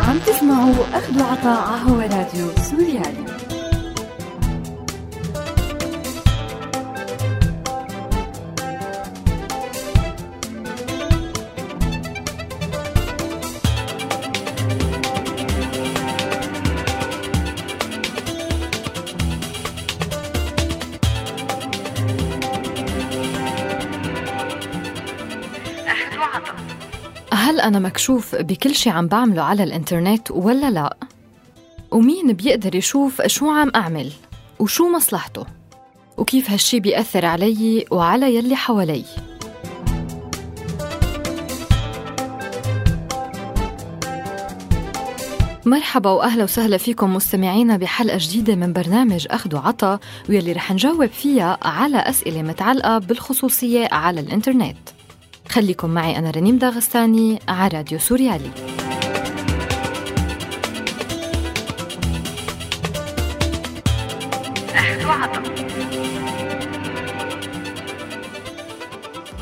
عم تسمعوا أخد وعطا عهو راديو سوريالي. هل أنا مكشوف بكل شي عم بعمله على الإنترنت ولا لا؟ ومين بيقدر يشوف شو عم أعمل؟ وشو مصلحته؟ وكيف هالشي بيأثر علي وعلى يلي حوالي؟ مرحبا وأهلا وسهلا فيكم مستمعينا بحلقة جديدة من برنامج أخد وعطا، ويلي رح نجاوب فيها على أسئلة متعلقة بالخصوصية على الإنترنت. خليكم معي، أنا رنيم داغستاني على راديو سوريالي.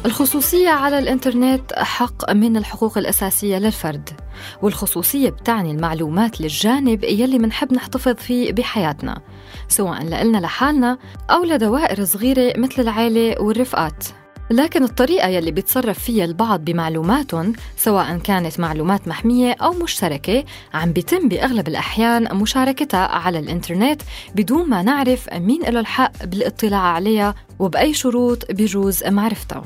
الخصوصية على الإنترنت حق من الحقوق الأساسية للفرد، والخصوصية بتعني المعلومات للجانب يلي منحب نحتفظ فيه بحياتنا، سواء لإلنا لحالنا أو لدوائر صغيرة مثل العائلة والرفقات. لكن الطريقة يلي بيتصرف فيها البعض بمعلوماتهم، سواء كانت معلومات محمية أو مشتركة، عم بيتم بأغلب الأحيان مشاركتها على الإنترنت بدون ما نعرف مين له الحق بالاطلاع عليها وبأي شروط بيجوز معرفتها.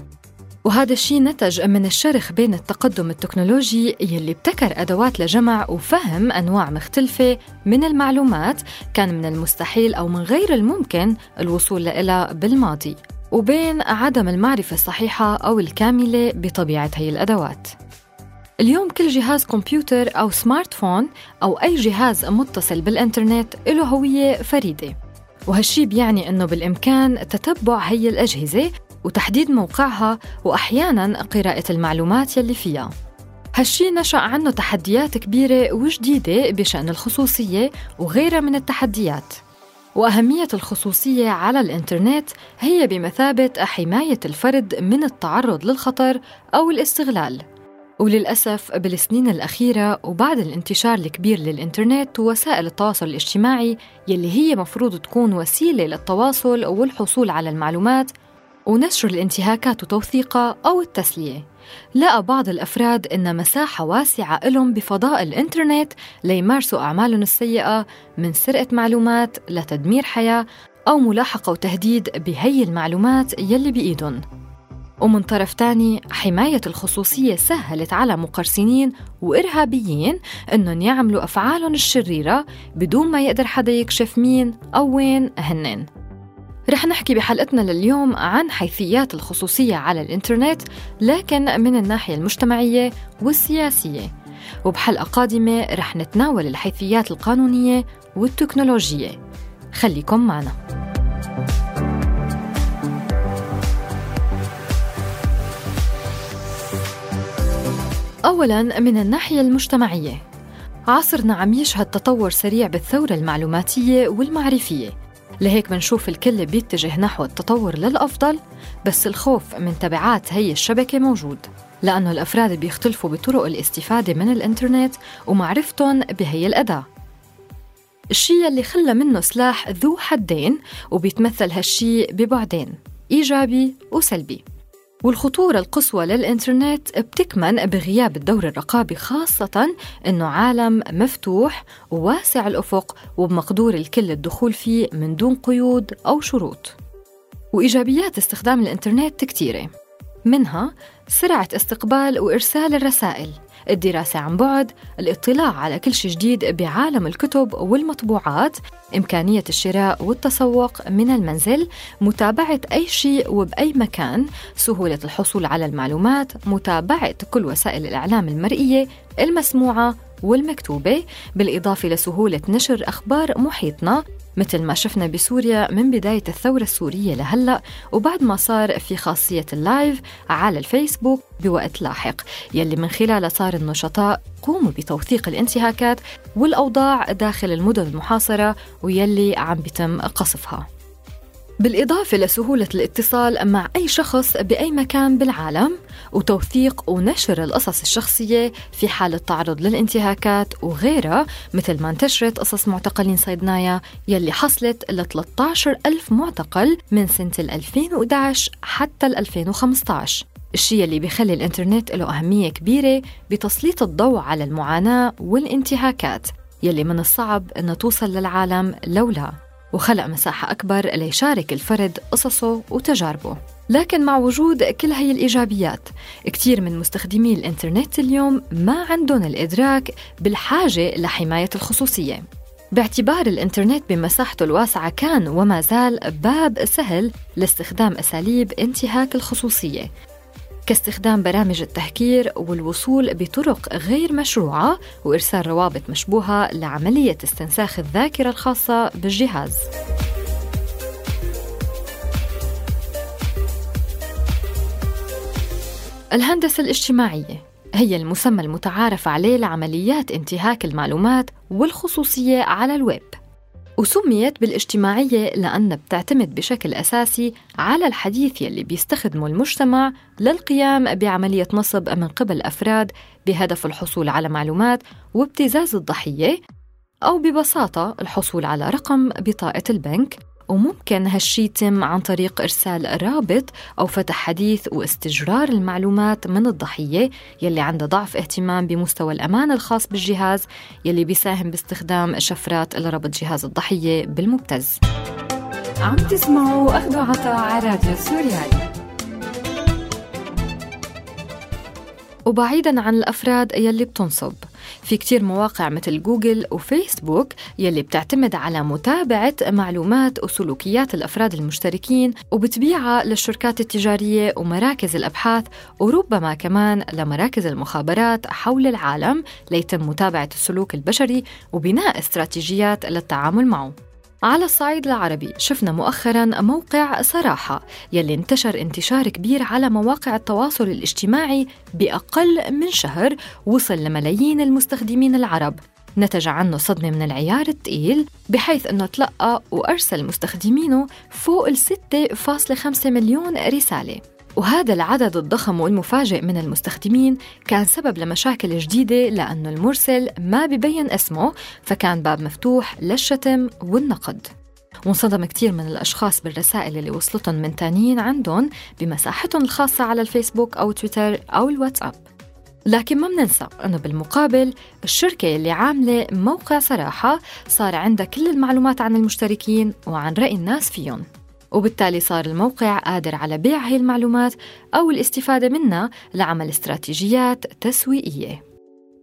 وهذا الشيء نتج من الشرخ بين التقدم التكنولوجي يلي ابتكر أدوات لجمع وفهم أنواع مختلفة من المعلومات كان من المستحيل أو من غير الممكن الوصول لها بالماضي، وبين عدم المعرفة الصحيحة أو الكاملة بطبيعة هي الأدوات. اليوم كل جهاز كمبيوتر أو سمارت فون أو أي جهاز متصل بالإنترنت له هوية فريدة، وهالشي بيعني أنه بالإمكان تتبع هي الأجهزة وتحديد موقعها وأحياناً قراءة المعلومات يلي فيها. هالشي نشأ عنه تحديات كبيرة وجديدة بشأن الخصوصية وغيرها من التحديات. وأهمية الخصوصية على الإنترنت هي بمثابة حماية الفرد من التعرض للخطر أو الاستغلال. وللأسف بالسنين الأخيرة وبعد الانتشار الكبير للإنترنت ووسائل التواصل الاجتماعي يلي هي مفروض تكون وسيلة للتواصل والحصول على المعلومات ونشر الانتهاكات وتوثيقها أو التسلية، لقى بعض الأفراد إن مساحة واسعة لهم بفضاء الإنترنت ليمارسوا أعمالهم السيئة من سرقة معلومات لتدمير حياة أو ملاحقة وتهديد بهي المعلومات يلي بإيدهم. ومن طرف تاني، حماية الخصوصية سهلت على مقرصنين وإرهابيين إنهم يعملوا أفعالهم الشريرة بدون ما يقدر حدا يكشف مين أو وين هنن. رح نحكي بحلقتنا لليوم عن حيثيات الخصوصية على الإنترنت، لكن من الناحية المجتمعية والسياسية، وبحلقة قادمة رح نتناول الحيثيات القانونية والتكنولوجية. خليكم معنا. أولاً، من الناحية المجتمعية، عصرنا عم يشهد تطور سريع بالثورة المعلوماتية والمعرفية، لهيك منشوف الكل بيتجه نحو التطور للأفضل، بس الخوف من تبعات هي الشبكة موجود، لأنه الأفراد بيختلفوا بطرق الاستفادة من الإنترنت ومعرفتهم بهي الأداة، الشيء اللي خلى منه سلاح ذو حدين، وبيتمثل هالشي ببعدين، إيجابي وسلبي. والخطورة القصوى للإنترنت بتكمن بغياب الدور الرقابي، خاصة أنه عالم مفتوح وواسع الأفق وبمقدور الكل الدخول فيه من دون قيود أو شروط. وإيجابيات استخدام الإنترنت كتيرة، منها سرعة استقبال وإرسال الرسائل، الدراسة عن بعد، الاطلاع على كل شيء جديد بعالم الكتب والمطبوعات، إمكانية الشراء والتسوق من المنزل، متابعة أي شيء وبأي مكان، سهولة الحصول على المعلومات، متابعة كل وسائل الإعلام المرئية، المسموعة والمكتوبة، بالإضافة لسهولة نشر أخبار محيطنا مثل ما شفنا بسوريا من بداية الثورة السورية لهلأ، وبعد ما صار في خاصية اللايف على الفيسبوك بوقت لاحق يلي من خلاله صار النشطاء قوموا بتوثيق الانتهاكات والأوضاع داخل المدن المحاصرة ويلي عم بيتم قصفها. بالإضافة لسهولة الاتصال مع أي شخص بأي مكان بالعالم، وتوثيق ونشر القصص الشخصية في حال التعرض للانتهاكات وغيرها، مثل ما انتشرت قصص معتقلين صيدنايا يلي حصلت ل 13 ألف معتقل من سنة 2011 حتى 2015. الشيء اللي بيخلي الإنترنت له أهمية كبيرة بتسليط الضوء على المعاناة والانتهاكات يلي من الصعب أن توصل للعالم لولا، وخلق مساحة أكبر ليشارك الفرد قصصه وتجاربه. لكن مع وجود كل هاي الإيجابيات، كتير من مستخدمي الإنترنت اليوم ما عندهم الإدراك بالحاجة لحماية الخصوصية، باعتبار الإنترنت بمساحته الواسعة كان وما زال باب سهل لاستخدام أساليب انتهاك الخصوصية، كاستخدام برامج التهكير والوصول بطرق غير مشروعة وإرسال روابط مشبوهة لعملية استنساخ الذاكرة الخاصة بالجهاز. الهندسة الاجتماعية هي المسمى المتعارف عليه لعمليات انتهاك المعلومات والخصوصية على الويب، وسميت بالاجتماعية لأنها بتعتمد بشكل أساسي على الحديث يلي بيستخدمه المجتمع للقيام بعملية نصب من قبل أفراد بهدف الحصول على معلومات وابتزاز الضحية، أو ببساطة الحصول على رقم بطاقة البنك، وممكن هالشي يتم عن طريق إرسال رابط أو فتح حديث واستجرار المعلومات من الضحية يلي عنده ضعف اهتمام بمستوى الأمان الخاص بالجهاز، يلي بيساهم باستخدام شفرات لربط جهاز الضحية بالمبتز. عم تسمعوا أخد وعطا على راديو سوريالي. وبعيداً عن الأفراد يلي بتنصب، في كتير مواقع مثل جوجل وفيسبوك يلي بتعتمد على متابعة معلومات وسلوكيات الأفراد المشتركين وبتبيعها للشركات التجارية ومراكز الأبحاث، وربما كمان لمراكز المخابرات حول العالم ليتم متابعة السلوك البشري وبناء استراتيجيات للتعامل معه. على الصعيد العربي شفنا مؤخراً موقع صراحة يلي انتشر انتشار كبير على مواقع التواصل الاجتماعي بأقل من شهر، وصل لملايين المستخدمين العرب. نتج عنه صدمة من العيار الثقيل، بحيث أنه تلقى وأرسل مستخدمينه فوق ال 6.5 مليون رسالة، وهذا العدد الضخم والمفاجئ من المستخدمين كان سبب لمشاكل جديدة، لأنه المرسل ما بيبين اسمه، فكان باب مفتوح للشتم والنقد. وانصدم كتير من الأشخاص بالرسائل اللي وصلتهم من تانيين عندهم بمساحتهم الخاصة على الفيسبوك أو تويتر أو الواتساب. لكن ما مننسى أنه بالمقابل الشركة اللي عاملة موقع صراحة صار عندها كل المعلومات عن المشتركين وعن رأي الناس فيهم، وبالتالي صار الموقع قادر على بيع هاي المعلومات أو الاستفادة منها لعمل استراتيجيات تسويقية.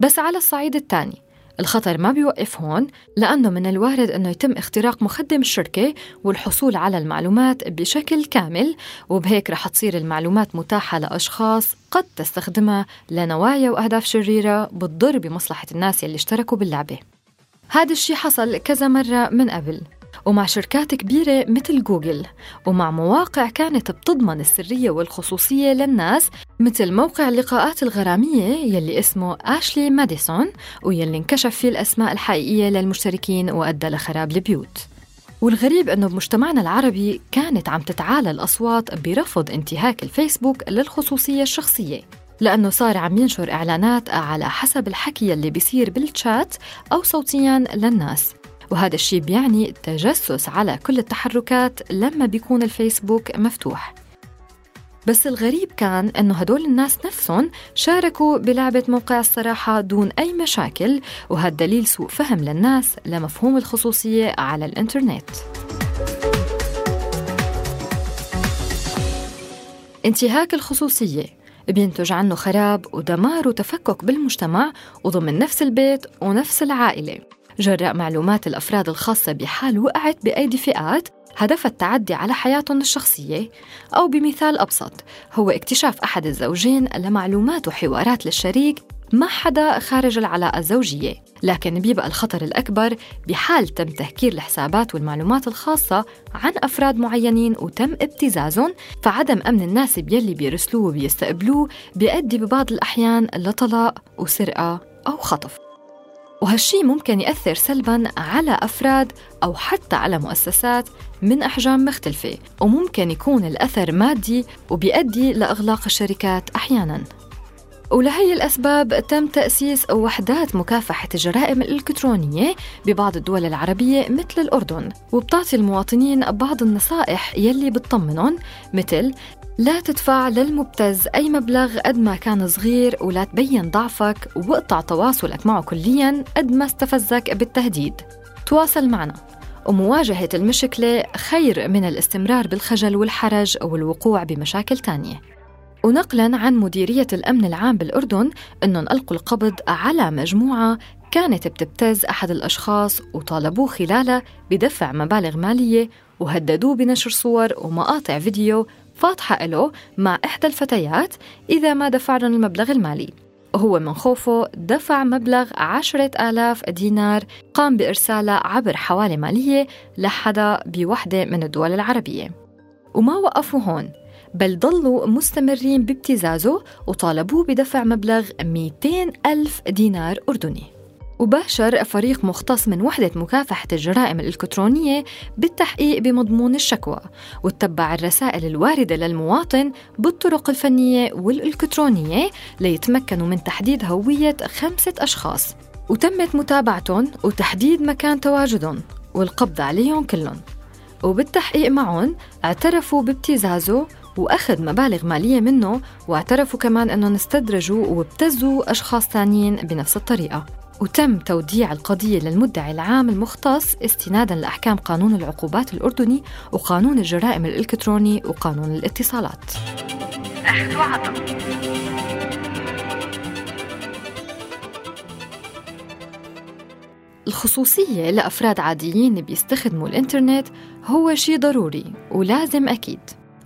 بس على الصعيد الثاني الخطر ما بيوقف هون، لأنه من الوارد أنه يتم اختراق مخدم الشركة والحصول على المعلومات بشكل كامل، وبهيك رح تصير المعلومات متاحة لأشخاص قد تستخدمها لنوايا وأهداف شريرة بتضر بمصلحة الناس يلي اشتركوا باللعبة. هذا الشي حصل كذا مرة من قبل، ومع شركات كبيرة مثل جوجل، ومع مواقع كانت بتضمن السرية والخصوصية للناس، مثل موقع اللقاءات الغرامية يلي اسمه أشلي ماديسون، ويلي انكشف فيه الأسماء الحقيقية للمشتركين وأدى لخراب البيوت. والغريب أنه بمجتمعنا العربي كانت عم تتعالى الأصوات برفض انتهاك الفيسبوك للخصوصية الشخصية، لأنه صار عم ينشر إعلانات على حسب الحكي اللي بيصير بالتشات أو صوتياً للناس، وهذا الشيء بيعني تجسس على كل التحركات لما بيكون الفيسبوك مفتوح. بس الغريب كان أنه هدول الناس نفسهم شاركوا بلعبة موقع الصراحة دون أي مشاكل، وهذا دليل سوء فهم للناس لمفهوم الخصوصية على الإنترنت. انتهاك الخصوصية بينتج عنه خراب ودمار وتفكك بالمجتمع وضمن نفس البيت ونفس العائلة، جراء معلومات الأفراد الخاصة بحال وقعت بأيدي فئات هدف التعدي على حياتهم الشخصية. أو بمثال أبسط هو اكتشاف أحد الزوجين لمعلومات وحوارات للشريك مع حدا خارج العلاقة الزوجية، لكن بيبقى الخطر الأكبر بحال تم تهكير الحسابات والمعلومات الخاصة عن أفراد معينين وتم ابتزازهم، فعدم أمن الناس يلي بيرسلوه وبيستقبلوه بيؤدي ببعض الأحيان لطلاق وسرقة أو خطف. وهالشي ممكن يأثر سلباً على أفراد أو حتى على مؤسسات من أحجام مختلفة، وممكن يكون الأثر مادي وبيؤدي لإغلاق الشركات أحياناً. ولهي الأسباب تم تأسيس وحدات مكافحة الجرائم الإلكترونية ببعض الدول العربية مثل الأردن، وبتعطي المواطنين بعض النصائح يلي بتطمنهم، مثل لا تدفع للمبتز أي مبلغ قد ما كان صغير، ولا تبين ضعفك واقطع تواصلك معه كلياً قد ما استفزك بالتهديد. تواصل معنا، ومواجهة المشكلة خير من الاستمرار بالخجل والحرج والوقوع بمشاكل تانية. ونقلاً عن مديرية الأمن العام بالأردن أنهم ألقوا القبض على مجموعة كانت بتبتز أحد الأشخاص، وطالبوه خلالها بدفع مبالغ مالية، وهددوه بنشر صور ومقاطع فيديو فاضحة له مع إحدى الفتيات إذا ما دفع لهم المبلغ المالي. هو من خوفه دفع مبلغ 10,000 دينار قام بإرسالها عبر حوالة مالية لحدا بوحدة من الدول العربية. وما وقفوا هون، بل ضلوا مستمرين بابتزازه وطالبوه بدفع مبلغ 200,000 دينار أردني. وباشر فريق مختص من وحدة مكافحة الجرائم الإلكترونية بالتحقيق بمضمون الشكوى، واتبع الرسائل الواردة للمواطن بالطرق الفنية والإلكترونية ليتمكنوا من تحديد هوية 5 أشخاص، وتمت متابعتهم وتحديد مكان تواجدهم والقبض عليهم كلهم. وبالتحقيق معهم اعترفوا بابتزازه وأخذ مبالغ مالية منه، واعترفوا كمان أنهم استدرجوا وابتزوا أشخاص تانيين بنفس الطريقة. وتم توديع القضية للمدعي العام المختص استناداً لأحكام قانون العقوبات الأردني وقانون الجرائم الإلكتروني وقانون الاتصالات. أخد وعطا. الخصوصية لأفراد عاديين بيستخدموا الإنترنت هو شي ضروري ولازم أكيد،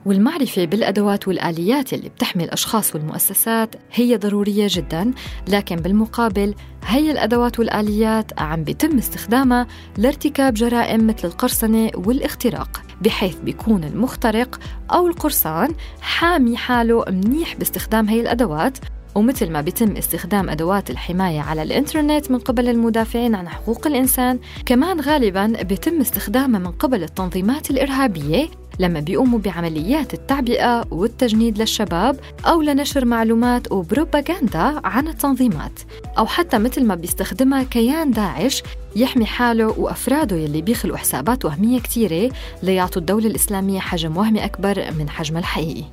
والمعرفة بالأدوات والآليات اللي بتحمي الأشخاص والمؤسسات هي ضرورية جداً، لكن بالمقابل هي الأدوات والآليات عم بيتم استخدامها لارتكاب جرائم مثل القرصنة والاختراق، بحيث بيكون المخترق أو القرصان حامي حاله منيح باستخدام هي الأدوات. ومثل ما بيتم استخدام أدوات الحماية على الإنترنت من قبل المدافعين عن حقوق الإنسان، كمان غالباً بيتم استخدامها من قبل التنظيمات الإرهابية لما بيقوموا بعمليات التعبئة والتجنيد للشباب، أو لنشر معلومات وبروباغندا عن التنظيمات، أو حتى مثل ما بيستخدمها كيان داعش يحمي حاله وأفراده يلي بيخلقوا حسابات وهمية كتيرة ليعطوا الدولة الإسلامية حجم وهمي أكبر من حجم الحقيقي.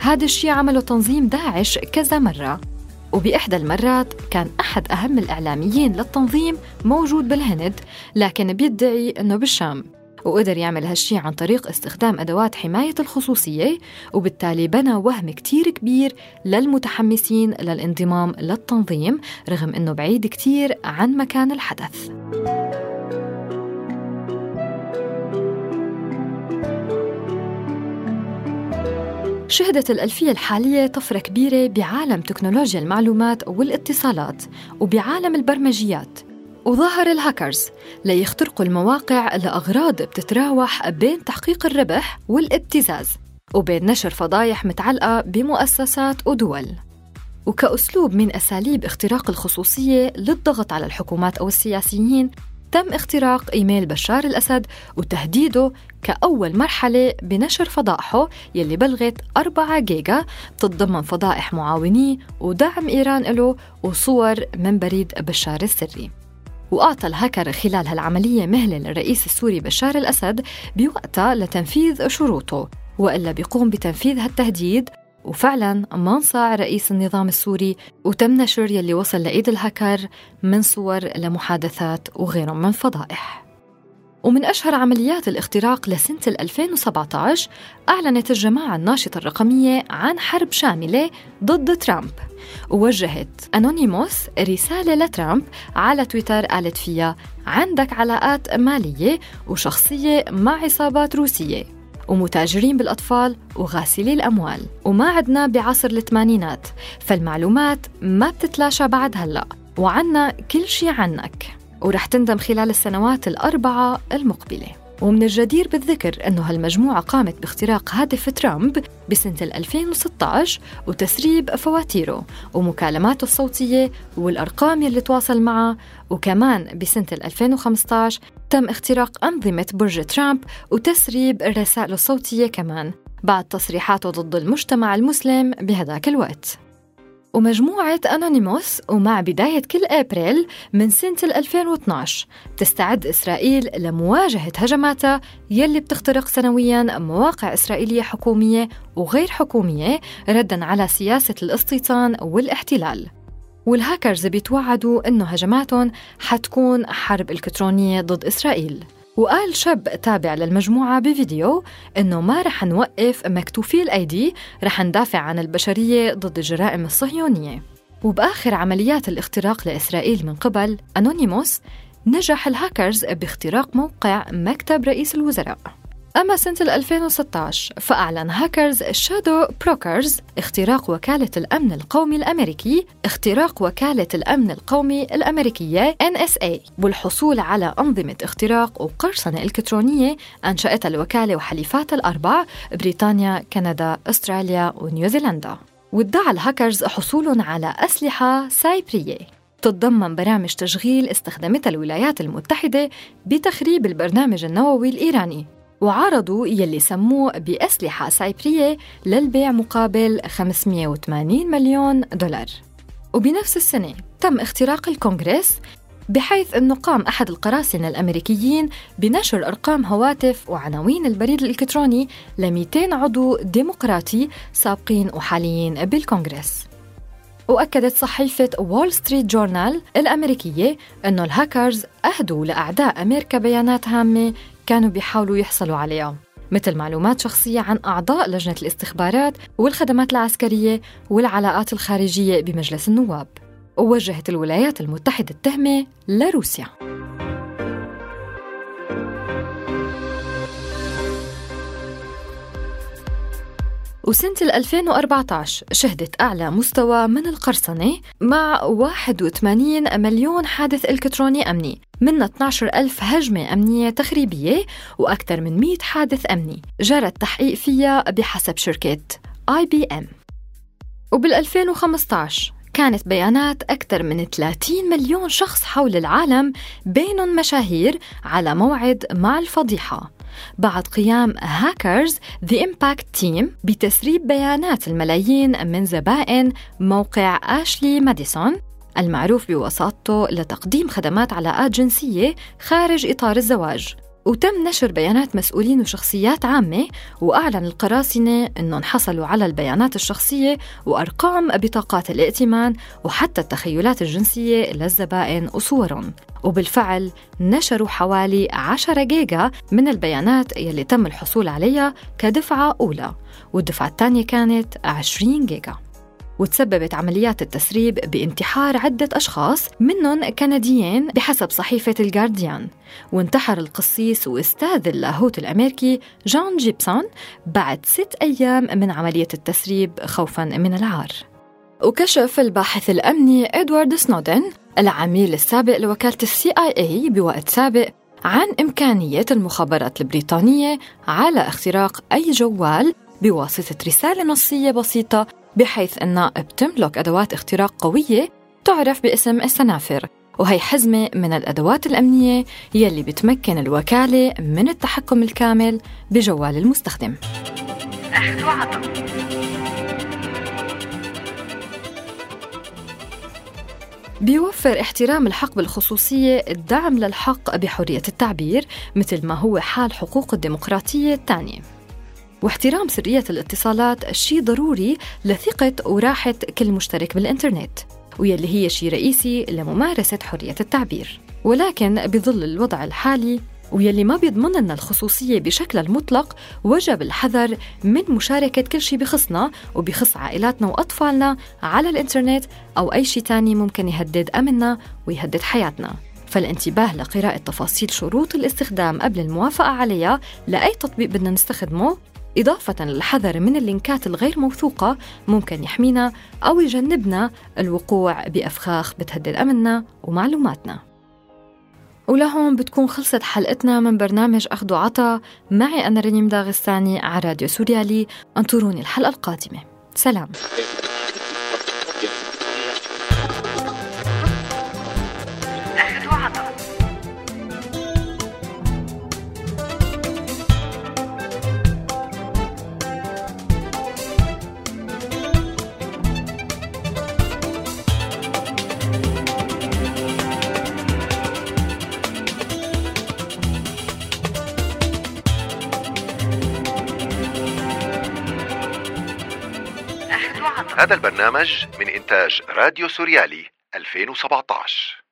هذا الشيء عمله تنظيم داعش كذا مرة، وبإحدى المرات كان أحد أهم الإعلاميين للتنظيم موجود بالهند، لكن بيدعي أنه بالشام، وقدر يعمل هالشي عن طريق استخدام أدوات حماية الخصوصية، وبالتالي بنى وهم كتير كبير للمتحمسين للانضمام للتنظيم رغم أنه بعيد كتير عن مكان الحدث. شهدت الألفية الحالية طفرة كبيرة بعالم تكنولوجيا المعلومات والاتصالات وبعالم البرمجيات، وظهر الهاكرز ليخترقوا المواقع لأغراض بتتراوح بين تحقيق الربح والابتزاز، وبين نشر فضايح متعلقة بمؤسسات ودول. وكأسلوب من أساليب اختراق الخصوصية للضغط على الحكومات أو السياسيين، تم اختراق إيميل بشار الأسد وتهديده كأول مرحلة بنشر فضائحه يلي بلغت 4 جيجا، تتضمن فضائح معاونيه ودعم إيران له وصور من بريد بشار السري. وأعطى الهاكر خلال هالعملية مهلة للرئيس السوري بشار الأسد بوقتها لتنفيذ شروطه، وإلا بيقوم بتنفيذ هالتهديد، وفعلاً منصاع رئيس النظام السوري، وتم نشر يلي وصل لإيد الهاكر من صور لمحادثات وغيرهم من فضائح. ومن أشهر عمليات الاختراق لسنة 2017 أعلنت الجماعة الناشطة الرقمية عن حرب شاملة ضد ترامب، ووجهت أنونيموس رسالة لترامب على تويتر قالت فيها عندك علاقات مالية وشخصية مع عصابات روسية ومتاجرين بالأطفال وغاسلي الأموال، وما عدنا بعصر الثمانينات، فالمعلومات ما بتتلاشى بعد هلأ، وعنا كل شي عنك، ورح تندم خلال السنوات 4 المقبلة. ومن الجدير بالذكر أنه هالمجموعة قامت باختراق هاتف ترامب بسنة 2016 وتسريب فواتيره ومكالماته الصوتية والأرقام اللي تواصل معه، وكمان بسنة 2015 تم اختراق أنظمة برج ترامب وتسريب الرسائل الصوتية كمان بعد تصريحاته ضد المجتمع المسلم بهذاك الوقت. ومجموعة أنونيموس ومع بداية كل أبريل من سنة 2012 تستعد إسرائيل لمواجهة هجماتها يلي بتخترق سنوياً مواقع إسرائيلية حكومية وغير حكومية رداً على سياسة الاستيطان والاحتلال. والهاكرز بيتوعدوا إنه هجماتهم حتكون حرب إلكترونية ضد إسرائيل. وقال شاب تابع للمجموعة بفيديو إنه ما رح نوقف مكتوفي الأيدي، رح ندافع عن البشرية ضد الجرائم الصهيونية. وبآخر عمليات الاختراق لإسرائيل من قبل أنونيموس نجح الهاكرز باختراق موقع مكتب رئيس الوزراء. أما سنة 2016 فأعلن هاكرز شادو بروكرز اختراق وكالة الأمن القومي الأمريكي، اختراق وكالة الأمن القومي الأمريكية NSA والحصول على أنظمة اختراق وقرصنة إلكترونية أنشأتها الوكالة وحليفاتها الأربع بريطانيا، كندا، أستراليا ونيوزيلندا. وادعى الهاكرز حصولهم على أسلحة سايبرية تتضمن برامج تشغيل استخدمتها الولايات المتحدة بتخريب البرنامج النووي الإيراني، وعرضوا يلي سموه بأسلحة سايبرية للبيع مقابل 580 مليون دولار. وبنفس السنة تم اختراق الكونغرس، بحيث أنه قام أحد القراصنة الأمريكيين بنشر أرقام هواتف وعناوين البريد الإلكتروني ل 200 عضو ديمقراطي سابقين وحاليين بالكونغرس. وأكدت صحيفة وول ستريت جورنال الأمريكية أنه الهاكرز أهدوا لأعداء أمريكا بيانات هامة كانوا بيحاولوا يحصلوا عليها، مثل معلومات شخصية عن أعضاء لجنة الاستخبارات والخدمات العسكرية والعلاقات الخارجية بمجلس النواب. ووجهت الولايات المتحدة التهمة لروسيا. وسنة 2014 شهدت أعلى مستوى من القرصنة مع 81 مليون حادث إلكتروني أمني، منها 12 ألف هجمة أمنية تخريبية وأكثر من 100 حادث أمني جرى التحقيق فيها بحسب شركة IBM. وبال2015 كانت بيانات أكثر من 30 مليون شخص حول العالم، بينهم مشاهير، على موعد مع الفضيحة بعد قيام هاكرز The Impact Team بتسريب بيانات الملايين من زبائن موقع أشلي ماديسون المعروف بوساطته لتقديم خدمات علاقات جنسية خارج إطار الزواج. وتم نشر بيانات مسؤولين وشخصيات عامة، وأعلن القراصنة أنهم حصلوا على البيانات الشخصية وأرقام بطاقات الائتمان وحتى التخيلات الجنسية للزبائن وصورهم. وبالفعل نشروا حوالي 10 جيجا من البيانات يلي تم الحصول عليها كدفعة أولى، والدفعة الثانية كانت 20 جيجا. وتسببت عمليات التسريب بانتحار عدة أشخاص منهم كنديين بحسب صحيفة الغارديان، وانتحر القسيس وأستاذ اللاهوت الأمريكي جون جيبسون بعد 6 أيام من عملية التسريب خوفاً من العار. وكشف الباحث الأمني إدوارد سنودن العميل السابق لوكالة CIA بوقت سابق عن إمكانية المخابرات البريطانية على اختراق أي جوال بواسطة رسالة نصية بسيطة، بحيث أنها بتملك أدوات اختراق قوية تعرف باسم السنافر، وهي حزمة من الأدوات الأمنية يلي بتمكن الوكالة من التحكم الكامل بجوال المستخدم. أخد وعطا. بيوفر احترام الحق بالخصوصية الدعم للحق بحرية التعبير مثل ما هو حال حقوق الديمقراطية الثانية. واحترام سرية الاتصالات شيء ضروري لثقة وراحة كل مشترك بالإنترنت، ويلي هي شيء رئيسي لممارسة حرية التعبير. ولكن بظل الوضع الحالي ويلي ما بيضمن لنا الخصوصية بشكل المطلق، وجب الحذر من مشاركة كل شيء بخصنا وبخص عائلاتنا وأطفالنا على الإنترنت أو أي شيء تاني ممكن يهدد أمننا ويهدد حياتنا. فالانتباه لقراءة تفاصيل شروط الاستخدام قبل الموافقة عليها لأي تطبيق بدنا نستخدمه، إضافة للحذر من اللينكات الغير موثوقة ممكن يحمينا أو يجنبنا الوقوع بأفخاخ بتهدد أمننا ومعلوماتنا. ولهون بتكون خلصت حلقتنا من برنامج أخد وعطا. معي أنا رنيم داغستاني على راديو سوريالي. انطروني الحلقة القادمة. سلام. هذا البرنامج من إنتاج راديو سوريالي 2017.